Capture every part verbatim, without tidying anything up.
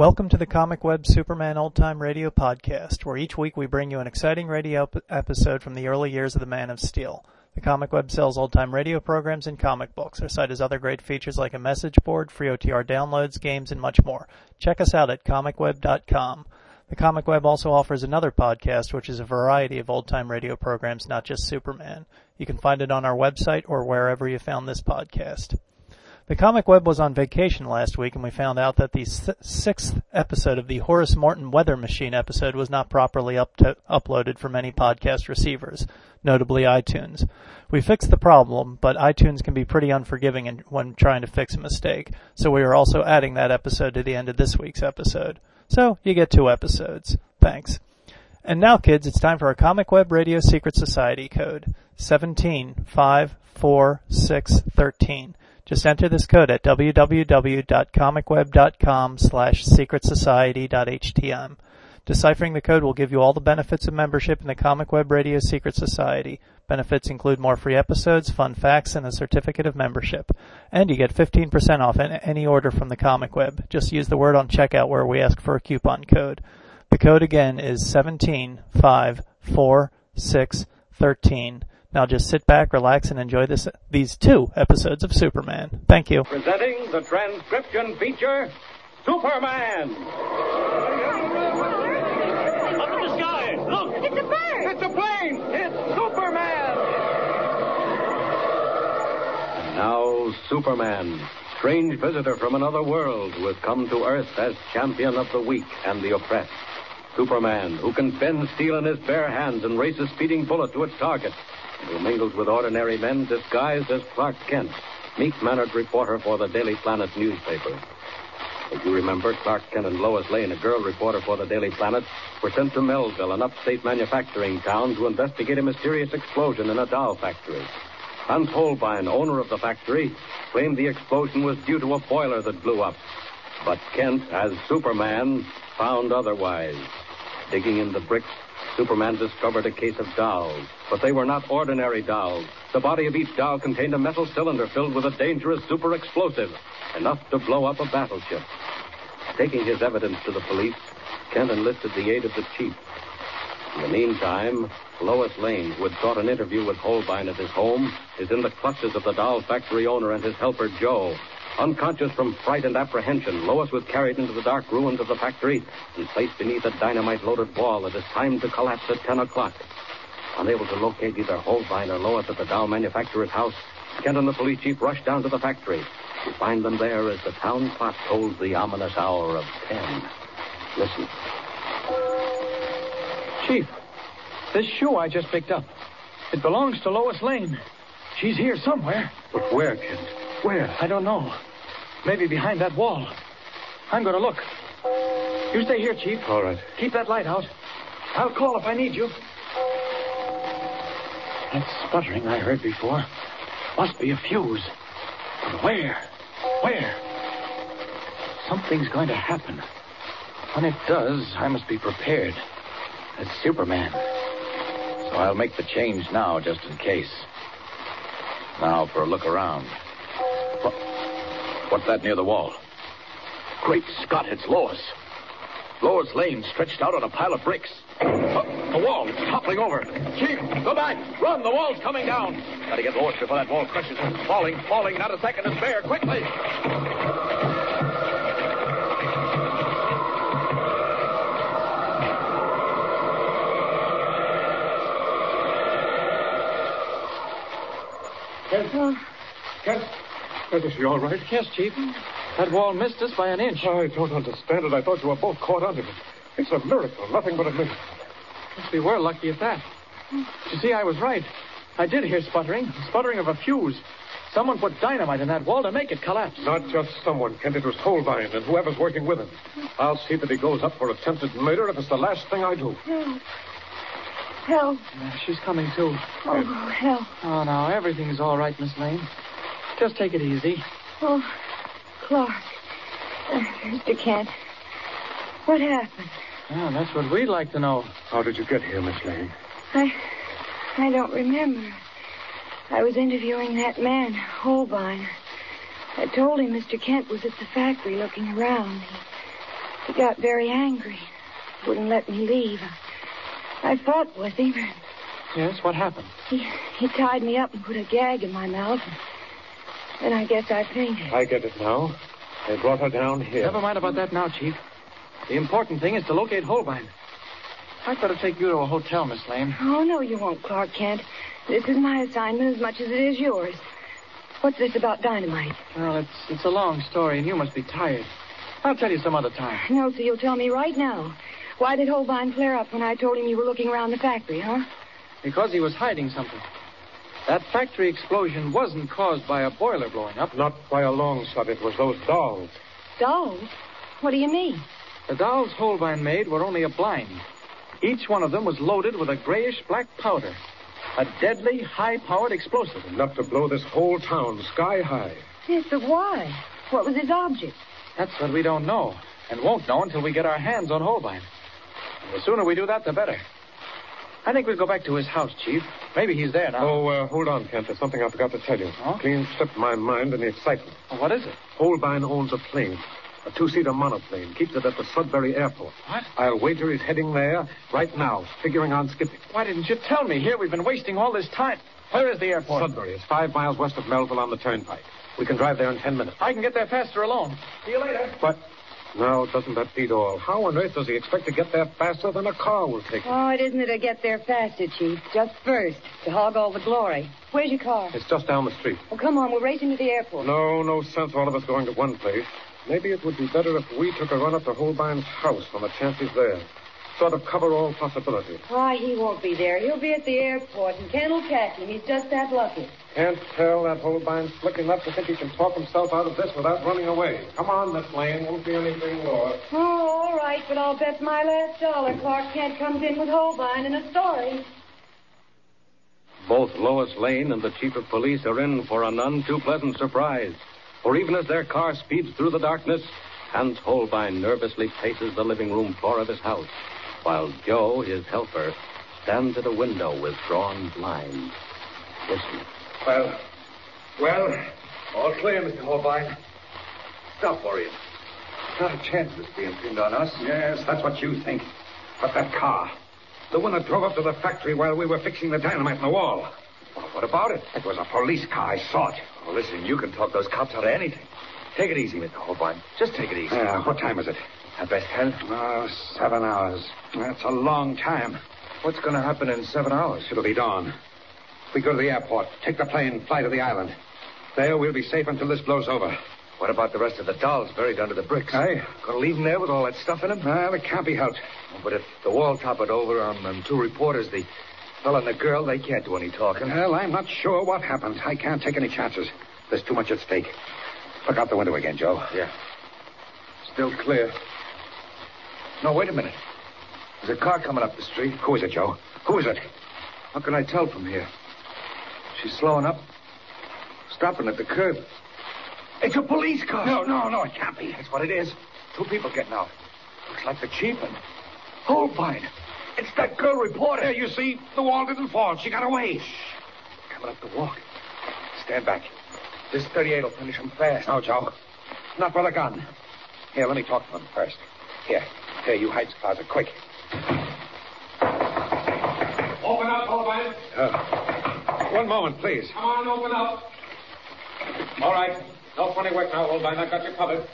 Welcome to the ComicWeb Superman Old Time Radio Podcast, where each week we bring you an exciting radio episode from the early years of the Man of Steel. The ComicWeb sells old-time radio programs and comic books. Our site has other great features like a message board, free O T R downloads, games, and much more. Check us out at comic web dot com. The ComicWeb also offers another podcast, which is a variety of old-time radio programs, not just Superman. You can find it on our website or wherever you found this podcast. The ComicWeb was on vacation last week, and we found out that the sixth episode of the Horace Morton Weather Machine episode was not properly up to, uploaded for many podcast receivers, notably iTunes. We fixed the problem, but iTunes can be pretty unforgiving in, when trying to fix a mistake, so we are also adding that episode to the end of this week's episode. So, you get two episodes. Thanks. And now, kids, it's time for our ComicWeb Radio Secret Society code, one seven five four six one three. Just enter this code at w w w dot comic web dot com slash secret society dot h t m. Deciphering the code will give you all the benefits of membership in the ComicWeb Radio Secret Society. Benefits include more free episodes, fun facts, and a certificate of membership. And you get fifteen percent off any order from the ComicWeb. Just use the word on checkout where we ask for a coupon code. The code again is one seven five four six one three. Now just sit back, relax, and enjoy this these two episodes of Superman. Thank you. Presenting the transcription feature, Superman! Up in the sky! Look! It's a bird! It's a plane! It's Superman! Now Superman, strange visitor from another world who has come to Earth as champion of the weak and the oppressed. Superman, who can bend steel in his bare hands and race a speeding bullet to its target, who mingles with ordinary men disguised as Clark Kent, meek-mannered reporter for the Daily Planet newspaper. If you remember, Clark Kent and Lois Lane, a girl reporter for the Daily Planet, were sent to Melville, an upstate manufacturing town, to investigate a mysterious explosion in a doll factory. Hans Holbein, owner of the factory, claimed the explosion was due to a boiler that blew up. But Kent, as Superman, found otherwise. Digging in the bricks, Superman discovered a case of dolls, but they were not ordinary dolls. The body of each doll contained a metal cylinder filled with a dangerous super explosive, enough to blow up a battleship. Taking his evidence to the police, Kent enlisted the aid of the chief. In the meantime, Lois Lane, who had sought an interview with Holbein at his home, is in the clutches of the doll factory owner and his helper, Joe. Unconscious from fright and apprehension, Lois was carried into the dark ruins of the factory and placed beneath a dynamite-loaded wall that is timed to collapse at ten o'clock. Unable to locate either Holbein or Lois at the doll manufacturer's house, Kent and the police chief rushed down to the factory to find them there as the town clock tolls the ominous hour of ten. Listen. Chief, this shoe I just picked up, it belongs to Lois Lane. She's here somewhere. But where, Kent? Where? I don't know. Maybe behind that wall. I'm going to look. You stay here, Chief. All right. Keep that light out. I'll call if I need you. That sputtering I heard before must be a fuse. But where? Where? Something's going to happen. When it does, I must be prepared. As Superman. So I'll make the change now, just in case. Now for a look around. What's that near the wall? Great Scott, it's Lois. Lois Lane stretched out on a pile of bricks. Uh, the wall, it's toppling over. Chief, go back. Run, the wall's coming down. Gotta get Lois before that wall crushes her. Falling, falling, not a second to spare. Quickly. Yes, sir. Yes. Is she all right? Yes, Chief. That wall missed us by an inch. I don't understand it. I thought you were both caught under it. It's a miracle. Nothing but a miracle. Yes, we were lucky at that. You see, I was right. I did hear sputtering. Sputtering of a fuse. Someone put dynamite in that wall to make it collapse. Not just someone, Kent. It was Holbein and whoever's working with him. I'll see that he goes up for attempted murder if it's the last thing I do. Help. Help. She's coming, too. Oh, help. Oh, now, everything's all right, Miss Lane. Just take it easy. Oh, Clark. Uh, Mister Kent, what happened? Well, that's what we'd like to know. How did you get here, Miss Lane? I... I don't remember. I was interviewing that man, Holbein. I told him Mister Kent was at the factory looking around. He He got very angry. Wouldn't let me leave. I fought with him. Yes, what happened? He he tied me up and put a gag in my mouth. And I guess I fainted. I get it now. They brought her down here. Never mind about that now, Chief. The important thing is to locate Holbein. I'd better take you to a hotel, Miss Lane. Oh, no, you won't, Clark Kent. This is my assignment as much as it is yours. What's this about dynamite? Well, it's, it's a long story, and you must be tired. I'll tell you some other time. No, so you'll tell me right now. Why did Holbein flare up when I told him you were looking around the factory, huh? Because he was hiding something. That factory explosion wasn't caused by a boiler blowing up. Not by a long shot. It was those dolls. Dolls? What do you mean? The dolls Holbein made were only a blind. Each one of them was loaded with a grayish-black powder. A deadly, high-powered explosive. Enough to blow this whole town sky-high. Yes, but why? What was his object? That's what we don't know, and won't know until we get our hands on Holbein. The sooner we do that, the better. I think we'll go back to his house, Chief. Maybe he's there now. Oh, uh, hold on, Kent. There's something I forgot to tell you. Huh? Clean slipped my mind in the excitement. Oh, what is it? Holbein owns a plane. A two-seater monoplane. Keeps it at the Sudbury Airport. What? I'll wager he's heading there right now, figuring on skipping. Why didn't you tell me? Here, we've been wasting all this time. Where is the airport? Sudbury. It's five miles west of Melville on the turnpike. We can drive there in ten minutes. I can get there faster alone. See you later. But now, doesn't that beat all? How on earth does he expect to get there faster than a car will take him? Oh, it isn't to get there faster, Chief. Just first, to hog all the glory. Where's your car? It's just down the street. Oh, come on. We're racing to the airport. No, no sense all of us going to one place. Maybe it would be better if we took a run up to Holbein's house when the chance is there. Sort of cover all possibilities. Why, he won't be there. He'll be at the airport, and Ken will catch him. He's just that lucky. Can't tell that Holbein's slick enough to think he can talk himself out of this without running away. Come on, Miss Lane. Won't be anything more. Oh, all right, but I'll bet my last dollar Clark Kent comes in with Holbein in a story. Both Lois Lane and the chief of police are in for a none too pleasant surprise. For even as their car speeds through the darkness, Hans Holbein nervously paces the living room floor of his house, while Joe, his helper, stands at a window with drawn blinds. Listen. Well, well, all clear, Mister Holbein. Stop worrying. Not a chance of this being pinned on us. Yes, that's what you think. But that car, the one that drove up to the factory while we were fixing the dynamite in the wall. Well, what about it? It was a police car. I saw it. Well, listen, you can talk those cops out of anything. Take it easy, Mister Holbein. Just take it easy. Yeah, what time is it? At best ten? Oh, seven hours. That's a long time. What's going to happen in seven hours? It'll be dawn. We go to the airport, take the plane, fly to the island. There we'll be safe until this blows over. What about the rest of the dolls buried under the bricks? Aye. Gonna leave them there with all that stuff in them? Ah, they can't be helped. But if the wall toppled over on them two reporters, the fellow and the girl, they can't do any talking. Well, I'm not sure what happened. I can't take any chances. There's too much at stake. Look out the window again, Joe. Yeah. Still clear. No, wait a minute. There's a car coming up the street. Who is it, Joe? Who is it? How can I tell from here? She's slowing up. Stopping at the curb. It's a police car. No, no, no, it can't be. That's what it is. Two people getting out. Looks like the chief and Holbein. It's that girl reporter. There, you see, the wall didn't fall. She got away. Shh. Coming up the walk. Stand back. This thirty-eight will finish him fast. No, Joe. Not with a gun. Here, let me talk to him first. Here. Here, you hide closet, quick. Open up, Holbein. Uh, one moment, please. Come on, open up. All right. No funny work now, Holbein. I got you covered.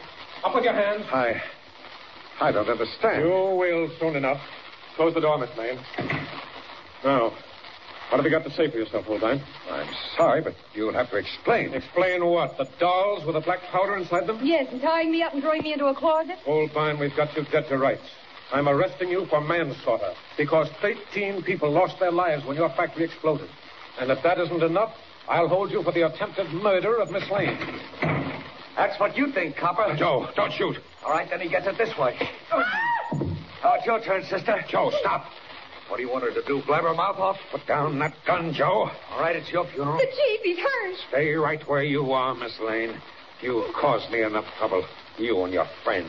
Up with your hands. I... I don't understand. You will soon enough. Close the door, Miss Lane. Now, what have you got to say for yourself, Holbein? I'm sorry, but you'll have to explain. Explain what? The dolls with the black powder inside them? Yes, and tying me up and throwing me into a closet? Holbein, we've got you dead to rights. I'm arresting you for manslaughter because thirteen people lost their lives when your factory exploded. And if that isn't enough, I'll hold you for the attempted murder of Miss Lane. That's what you think, copper. Joe, don't shoot. All right, then he gets it this way. Oh, it's your turn, sister. Joe, stop. What do you want her to do, blabber mouth off? Put down that gun, Joe. All right, it's your funeral. The chief, he's hurt. Stay right where you are, Miss Lane. You caused me enough trouble, you and your friend.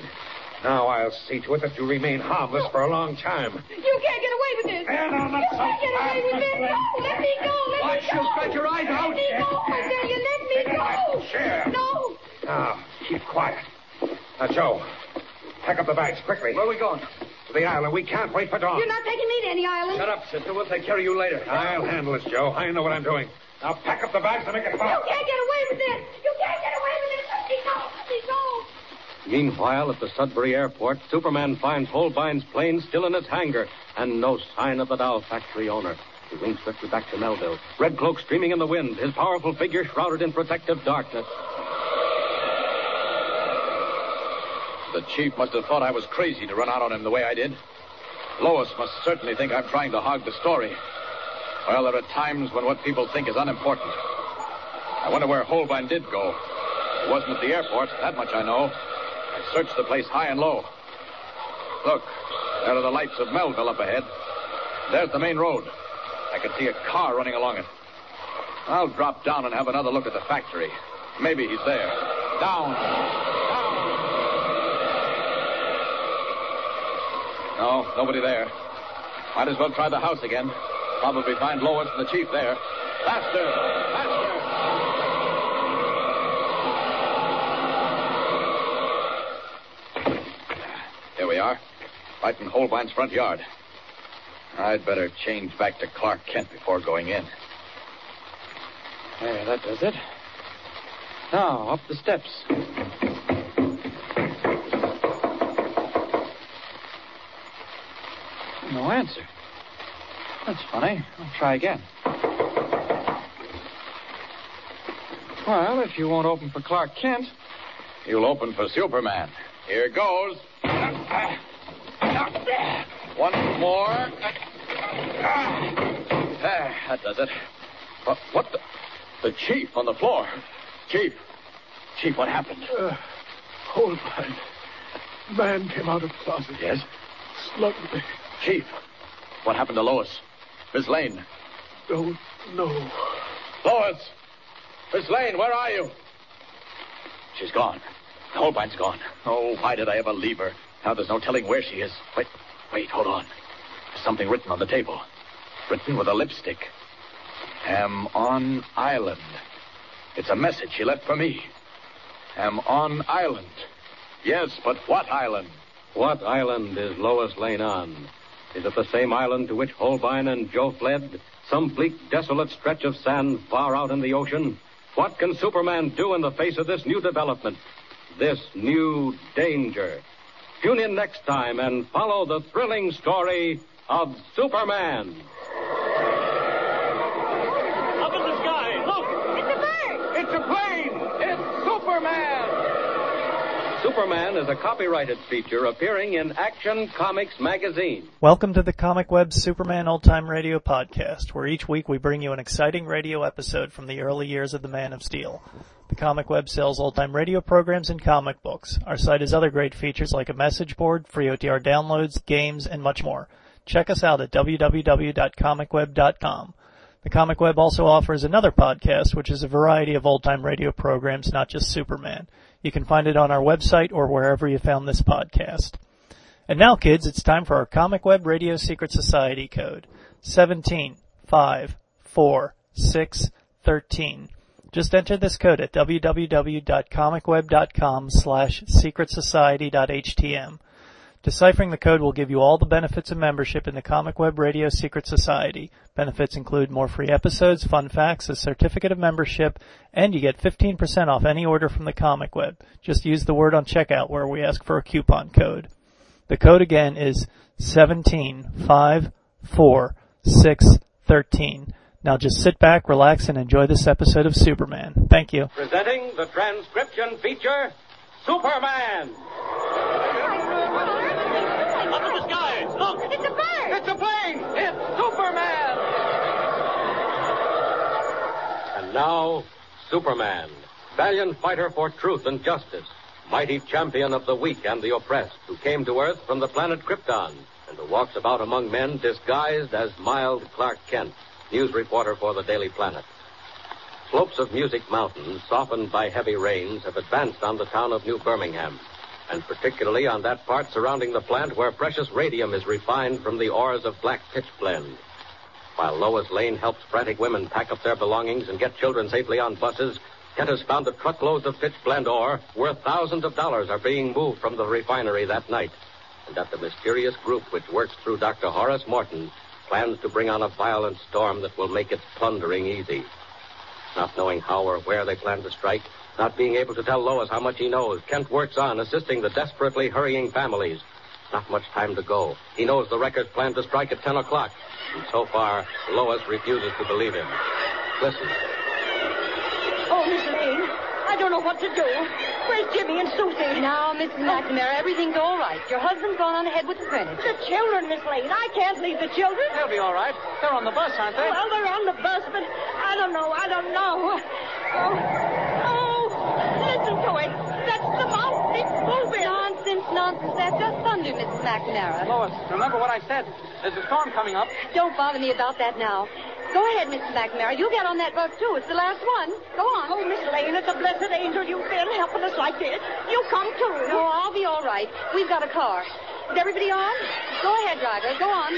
Now I'll see to it that you remain harmless for a long time. You can't get away with this. And I'm not you can't get away with this. No, let me go. Let Why, me go. Why, she'll cut your eyes out. Let me go. I tell you, let me go. Chair. No. Now, keep quiet. Now, Joe, Pack up the bags, quickly. Where are we going? To the island. We can't wait for dawn. You're not taking me to any island. Shut up, sister. We'll take care of you later. I'll handle this, Joe. I know what I'm doing. Now pack up the bags and make it fast. You can't get away with this. You can't get away with this. Let me go. Let me go. Meanwhile, at the Sudbury Airport, Superman finds Holbein's plane still in its hangar and no sign of the Dow factory owner. He wings swiftly back to Melville, red cloak streaming in the wind, his powerful figure shrouded in protective darkness. The chief must have thought I was crazy to run out on him the way I did. Lois must certainly think I'm trying to hog the story. Well, there are times when what people think is unimportant. I wonder where Holbein did go. It wasn't at the airport, that much I know. I searched the place high and low. Look, there are the lights of Melville up ahead. There's the main road. I can see a car running along it. I'll drop down and have another look at the factory. Maybe he's there. Down! No, nobody there. Might as well try the house again. Probably find Lois and the chief there. Faster! Faster! Here we are. Right in Holbein's front yard. I'd better change back to Clark Kent before going in. There, that does it. Now, up the steps. No answer. That's funny. I'll try again. Well, if you won't open for Clark Kent... You'll open for Superman. Here goes. One more. There, that does it. What, what the... The chief on the floor. Chief. Chief, what happened? Uh, Holbein. Man came out of the closet. Yes? Slugged me. Chief, what happened to Lois? Miss Lane? Don't know. Lois! Miss Lane, where are you? She's gone. Holbein's gone. Oh, why did I ever leave her? Now there's no telling where she is. Wait, wait, hold on. There's something written on the table. Written with a lipstick. Am on island. It's a message she left for me. Am on island. Yes, but what island? What island is Lois Lane on? Is it the same island to which Holbein and Joe fled? Some bleak, desolate stretch of sand far out in the ocean? What can Superman do in the face of this new development? This new danger? Tune in next time and follow the thrilling story of Superman. Up in the sky, look! It's a bird! It's a plane! It's Superman! Superman is a copyrighted feature appearing in Action Comics magazine. Welcome to the ComicWeb Superman Old Time Radio Podcast, where each week we bring you an exciting radio episode from the early years of the Man of Steel. The ComicWeb sells old-time radio programs and comic books. Our site has other great features like a message board, free O T R downloads, games, and much more. Check us out at w w w dot comic web dot com. The ComicWeb also offers another podcast, which is a variety of old-time radio programs, not just Superman. You can find it on our website or wherever you found this podcast. And now, kids, it's time for our ComicWeb Radio Secret Society code. seventeen, five, four, six, thirteen. Just enter this code at w w w dot comic web dot com slash secret society dot h t m. Deciphering the code will give you all the benefits of membership in the ComicWeb Radio Secret Society. Benefits include more free episodes, fun facts, a certificate of membership, and you get fifteen percent off any order from the ComicWeb. Just use the word on checkout where we ask for a coupon code. The code again is one seven five four six one three. Now just sit back, relax, and enjoy this episode of Superman. Thank you. Presenting the transcription feature, Superman! Look! It's a bird! It's a plane! It's Superman! And now, Superman, valiant fighter for truth and justice, mighty champion of the weak and the oppressed, who came to Earth from the planet Krypton and who walks about among men disguised as mild Clark Kent, news reporter for the Daily Planet. Slopes of Music Mountain, softened by heavy rains, have advanced on the town of New Birmingham, and particularly on that part surrounding the plant where precious radium is refined from the ores of black pitchblende. While Lois Lane helps frantic women pack up their belongings and get children safely on buses, Kent has found that truckloads of pitchblende ore worth thousands of dollars are being moved from the refinery that night, and that the mysterious group which works through Doctor Horace Morton plans to bring on a violent storm that will make its plundering easy. Not knowing how or where they plan to strike, not being able to tell Lois how much he knows, Kent works on, assisting the desperately hurrying families. Not much time to go. He knows the wreckers plan to strike at ten o'clock, and so far, Lois refuses to believe him. Listen. Oh, Miss Lane, I don't know what to do. Where's Jimmy and Susie? Now, Miss McNamara, everything's all right. Your husband's gone on ahead with the furniture. The children, Miss Lane. I can't leave the children. They'll be all right. They're on the bus, aren't they? Well, they're on the bus, but I don't know. I don't know. Oh, oh, listen to it. That's the mountain. It's moving. Nonsense, nonsense. That's just thunder, Missus McNamara. Lois, remember what I said. There's a storm coming up. Don't bother me about that now. Go ahead, Missus McNamara. You get on that rug, too. It's the last one. Go on. Oh, Miss Lane, it's a blessed angel you've been helping us like this. You come, too. No, I'll be all right. We've got a car. Is everybody on? Go ahead, driver. Go on.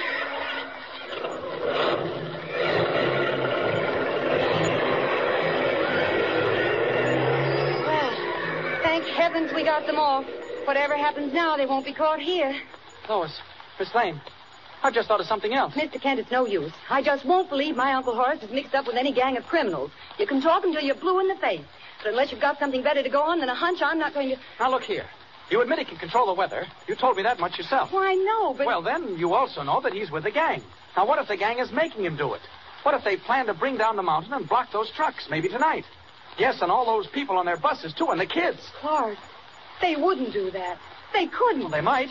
Well, thank heavens we got them off. Whatever happens now, they won't be caught here. Lois, Miss Lane, I've just thought of something else. Mister Kent, it's no use. I just won't believe my Uncle Horace is mixed up with any gang of criminals. You can talk until you're blue in the face. But unless you've got something better to go on than a hunch, I'm not going to... Now, look here. You admit he can control the weather. You told me that much yourself. Why, no, but... Well, then, you also know that he's with the gang. Now, what if the gang is making him do it? What if they plan to bring down the mountain and block those trucks, maybe tonight? Yes, and all those people on their buses, too, and the kids. Clark, they wouldn't do that. They couldn't. Well, they might.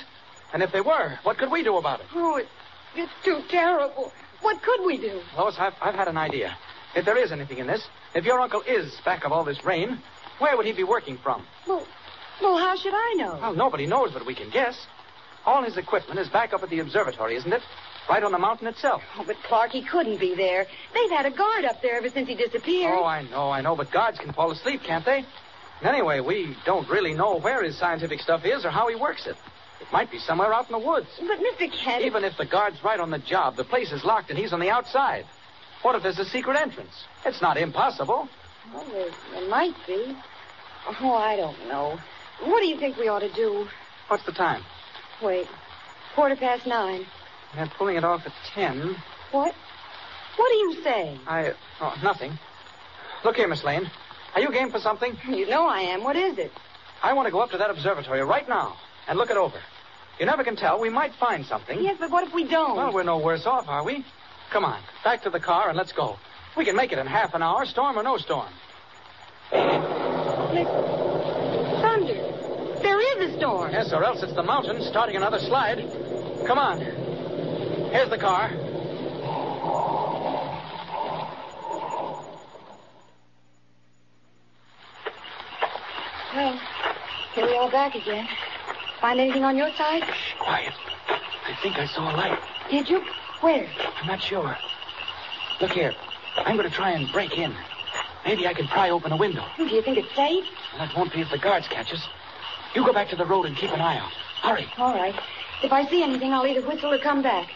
And if they were, what could we do about it? Oh, it, it's too terrible. What could we do? Lois, I've, I've had an idea. If there is anything in this, if your uncle is back of all this rain, where would he be working from? Well, well, how should I know? Well, nobody knows, but we can guess. All his equipment is back up at the observatory, isn't it? Right on the mountain itself. Oh, but Clark, he couldn't be there. They've had a guard up there ever since he disappeared. Oh, I know, I know, but guards can fall asleep, can't they? And anyway, we don't really know where his scientific stuff is or how he works it. It might be somewhere out in the woods. But, Mister Kent... Even if the guard's right on the job, the place is locked and he's on the outside. What if there's a secret entrance? It's not impossible. Well, there, there might be. Oh, I don't know. What do you think we ought to do? What's the time? Wait. Quarter past nine. They're pulling it off at ten. What? What do you say? I... Oh, nothing. Look here, Miss Lane. Are you game for something? You know I am. What is it? I want to go up to that observatory right now. And look it over. You never can tell. We might find something. Yes, but what if we don't? Well, we're no worse off, are we? Come on, back to the car and let's go. We can make it in half an hour, storm or no storm. Miss Thunder, there is a storm. Yes, or else it's the mountain starting another slide. Come on. Here's the car. Well, here we are back again. Find anything on your side? Shh, quiet. I think I saw a light. Did you? Where? I'm not sure. Look here. I'm going to try and break in. Maybe I can pry open a window. Do you think it's safe? Well, that won't be if the guards catch us. You go back to the road and keep an eye out. Hurry. All right. If I see anything, I'll either whistle or come back.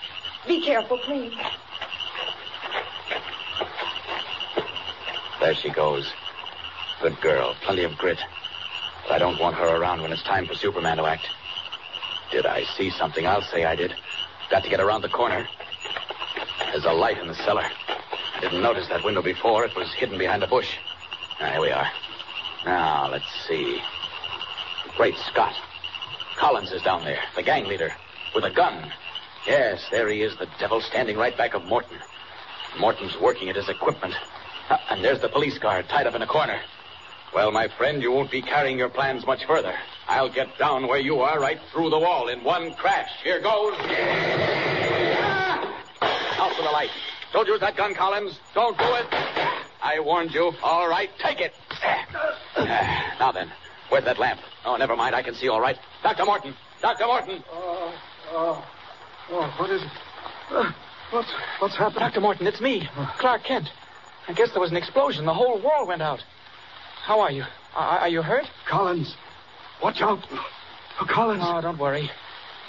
Be careful, please. There she goes. Good girl. Plenty of grit. But I don't want her around when it's time for Superman to act. Did I see something? I'll say I did. Got to get around the corner. There's a light in the cellar. I didn't notice that window before. It was hidden behind a bush. There we are. Now, let's see. Great Scott. Collins is down there, the gang leader, with a gun. Yes, there he is, the devil, standing right back of Morton. Morton's working at his equipment. Uh, and there's the police guard tied up in a corner. Well, my friend, you won't be carrying your plans much further. I'll get down where you are, right through the wall in one crash. Here goes. Out for the light. Don't use that gun, Collins. Don't do it. I warned you. All right, take it. Now then, where's that lamp? Oh, never mind. I can see all right. Doctor Morton. Doctor Morton. Oh, uh, uh, oh, what is it? Uh, what's, what's happened? Doctor Morton, it's me, Clark Kent. I guess there was an explosion. The whole wall went out. How are you? Are, are you hurt? Collins, watch out. Oh, Collins. Oh, don't worry.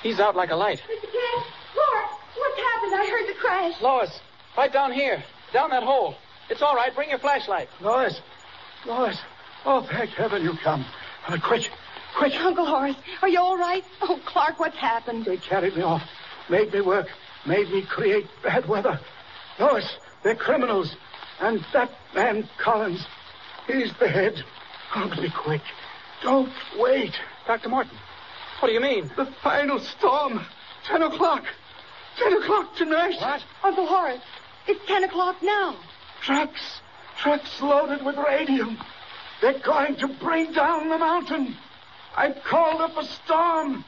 He's out like a light. Mister Kent, Laura, what's happened? I heard the crash. Lois, right down here, down that hole. It's all right. Bring your flashlight. Lois, Lois, Oh, thank heaven you come. Uh, quick, quick. Uncle Horace, are you all right? Oh, Clark, what's happened? They carried me off, made me work, made me create bad weather. Lois, they're criminals. And that man Collins, he's the head. Oh, be quick. Don't wait. Doctor Morton, what do you mean? The final storm. Ten o'clock. Ten o'clock tonight. What? Uncle Horace, it's ten o'clock now. Trucks. Trucks loaded with radium. They're going to bring down the mountain. I've called up a storm.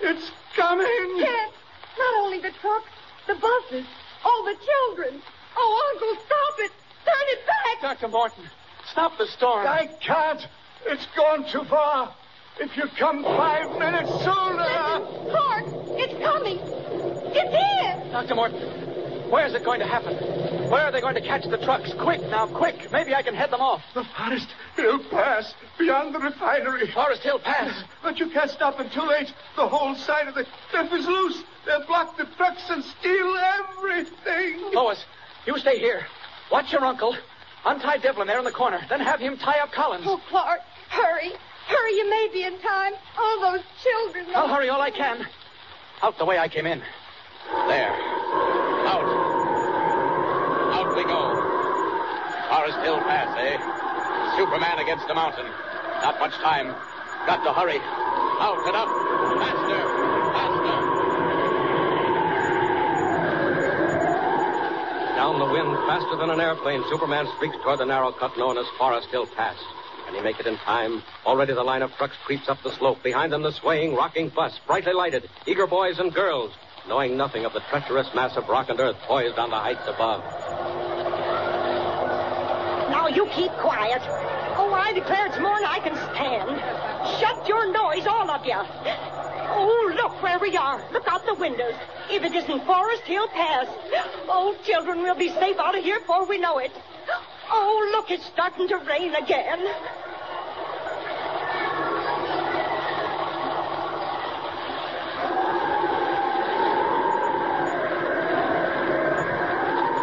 It's coming. Yes. Not only the trucks, the buses, all the children. Oh, Uncle, stop it. Turn it back. Doctor Morton, stop the storm. I can't. It's gone too far. If you come five minutes sooner... Listen, Clark, it's coming. It's here. Doctor Morton, where's it going to happen? Where are they going to catch the trucks? Quick, now, quick. Maybe I can head them off. The Forest Hill Pass, beyond the refinery. Forest Hill Pass. But you can't stop them too late. The whole side of the cliff is loose. They'll block the trucks and steal everything. Lois, you stay here. Watch your uncle. Untie Devlin there in the corner. Then have him tie up Collins. Oh, Clark, hurry. Hurry, you may be in time. All those children... I'll hurry all I can. Out the way I came in. There. Out. Out we go. Forest Hill Pass, eh? Superman against the mountain. Not much time. Got to hurry. Out and up. Faster. Faster. Down the wind, faster than an airplane, Superman streaks toward the narrow cut known as Forest Hill Pass. Can he make it in time? Already the line of trucks creeps up the slope. Behind them the swaying, rocking bus, brightly lighted. Eager boys and girls, knowing nothing of the treacherous mass of rock and earth poised on the heights above. Now you keep quiet. Oh, I declare it's more than I can stand. Shut your noise, all of you. Oh, look where we are. Look out the windows. If it isn't Forest Hill Pass. Oh, children, we'll be safe out of here before we know it. Oh, look, it's starting to rain again.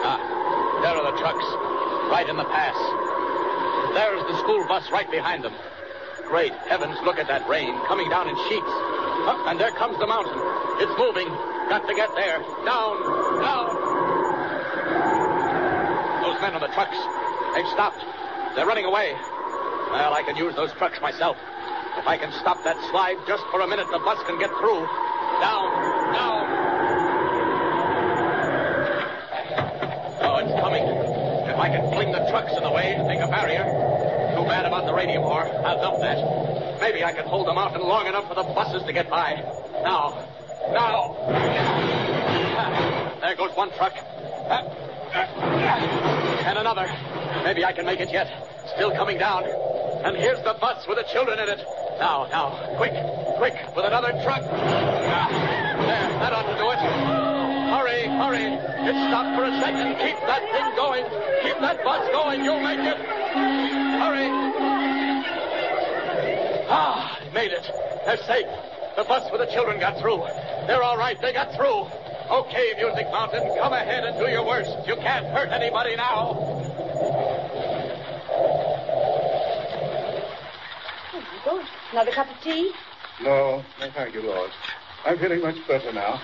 Ah, there are the trucks, right in the pass. There's the school bus right behind them. Great heavens, look at that rain coming down in sheets. Up, and there comes the mountain. It's moving. Got to get there. Down, down. Those men on the trucks. They've stopped. They're running away. Well, I can use those trucks myself. If I can stop that slide just for a minute, the bus can get through. Down, down. Oh, it's coming. If I can fling the trucks in the way and make a barrier. Too bad about the radium ore. I'll dump that. Maybe I can hold the mountain long enough for the buses to get by. Now, now. Ah, there goes one truck. Ah, ah, and another. Maybe I can make it yet. Still coming down. And here's the bus with the children in it. Now, now, quick, quick, with another truck. Ah, there, that ought to do it. Hurry, hurry. It stopped for a second. Keep that thing going. Keep that bus going. You'll make it. Hurry. Ah, made it. They're safe. The bus with the children got through. They're all right. They got through. Okay, Music Mountain, come ahead and do your worst. You can't hurt anybody now. Another cup of tea? No, no, thank you, Lord. I'm feeling much better now.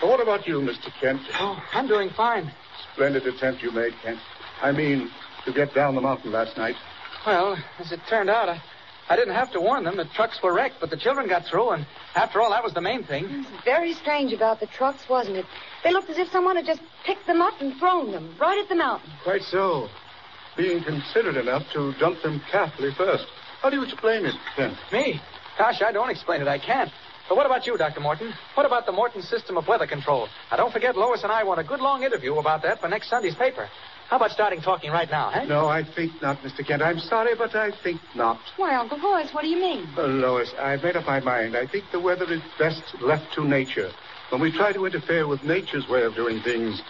But what about you, Mister Kent? Oh, I'm doing fine. Splendid attempt you made, Kent. I mean, to get down the mountain last night. Well, as it turned out, I, I didn't have to warn them. The trucks were wrecked, but the children got through, and after all, that was the main thing. It was very strange about the trucks, wasn't it? They looked as if someone had just picked them up and thrown them right at the mountain. Quite so. Being considerate enough to dump them carefully first. How do you explain it, then? Me? Gosh, I don't explain it. I can't. But what about you, Doctor Morton? What about the Morton system of weather control? Now, don't forget, Lois and I want a good long interview about that for next Sunday's paper. How about starting talking right now, eh? No, I think not, Mister Kent. I'm sorry, but I think not. Why, Uncle Horace, what do you mean? Uh, Lois, I've made up my mind. I think the weather is best left to nature. When we try to interfere with nature's way of doing things,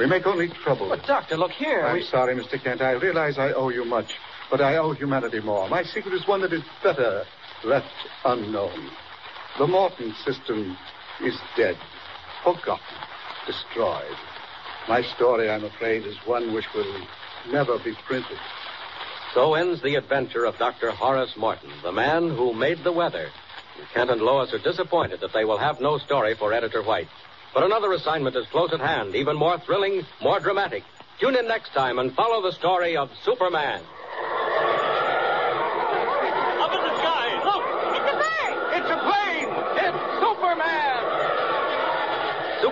we make only trouble. But, Doctor, look here. I'm we... sorry, Mister Kent. I realize I owe you much. But I owe humanity more. My secret is one that is better left unknown. The Morton system is dead, forgotten, destroyed. My story, I'm afraid, is one which will never be printed. So ends the adventure of Doctor Horace Morton, the man who made the weather. Kent and Lois are disappointed that they will have no story for Editor White. But another assignment is close at hand, even more thrilling, more dramatic. Tune in next time and follow the story of Superman. Up in the sky, look! It's a bird! It's a plane! It's Superman!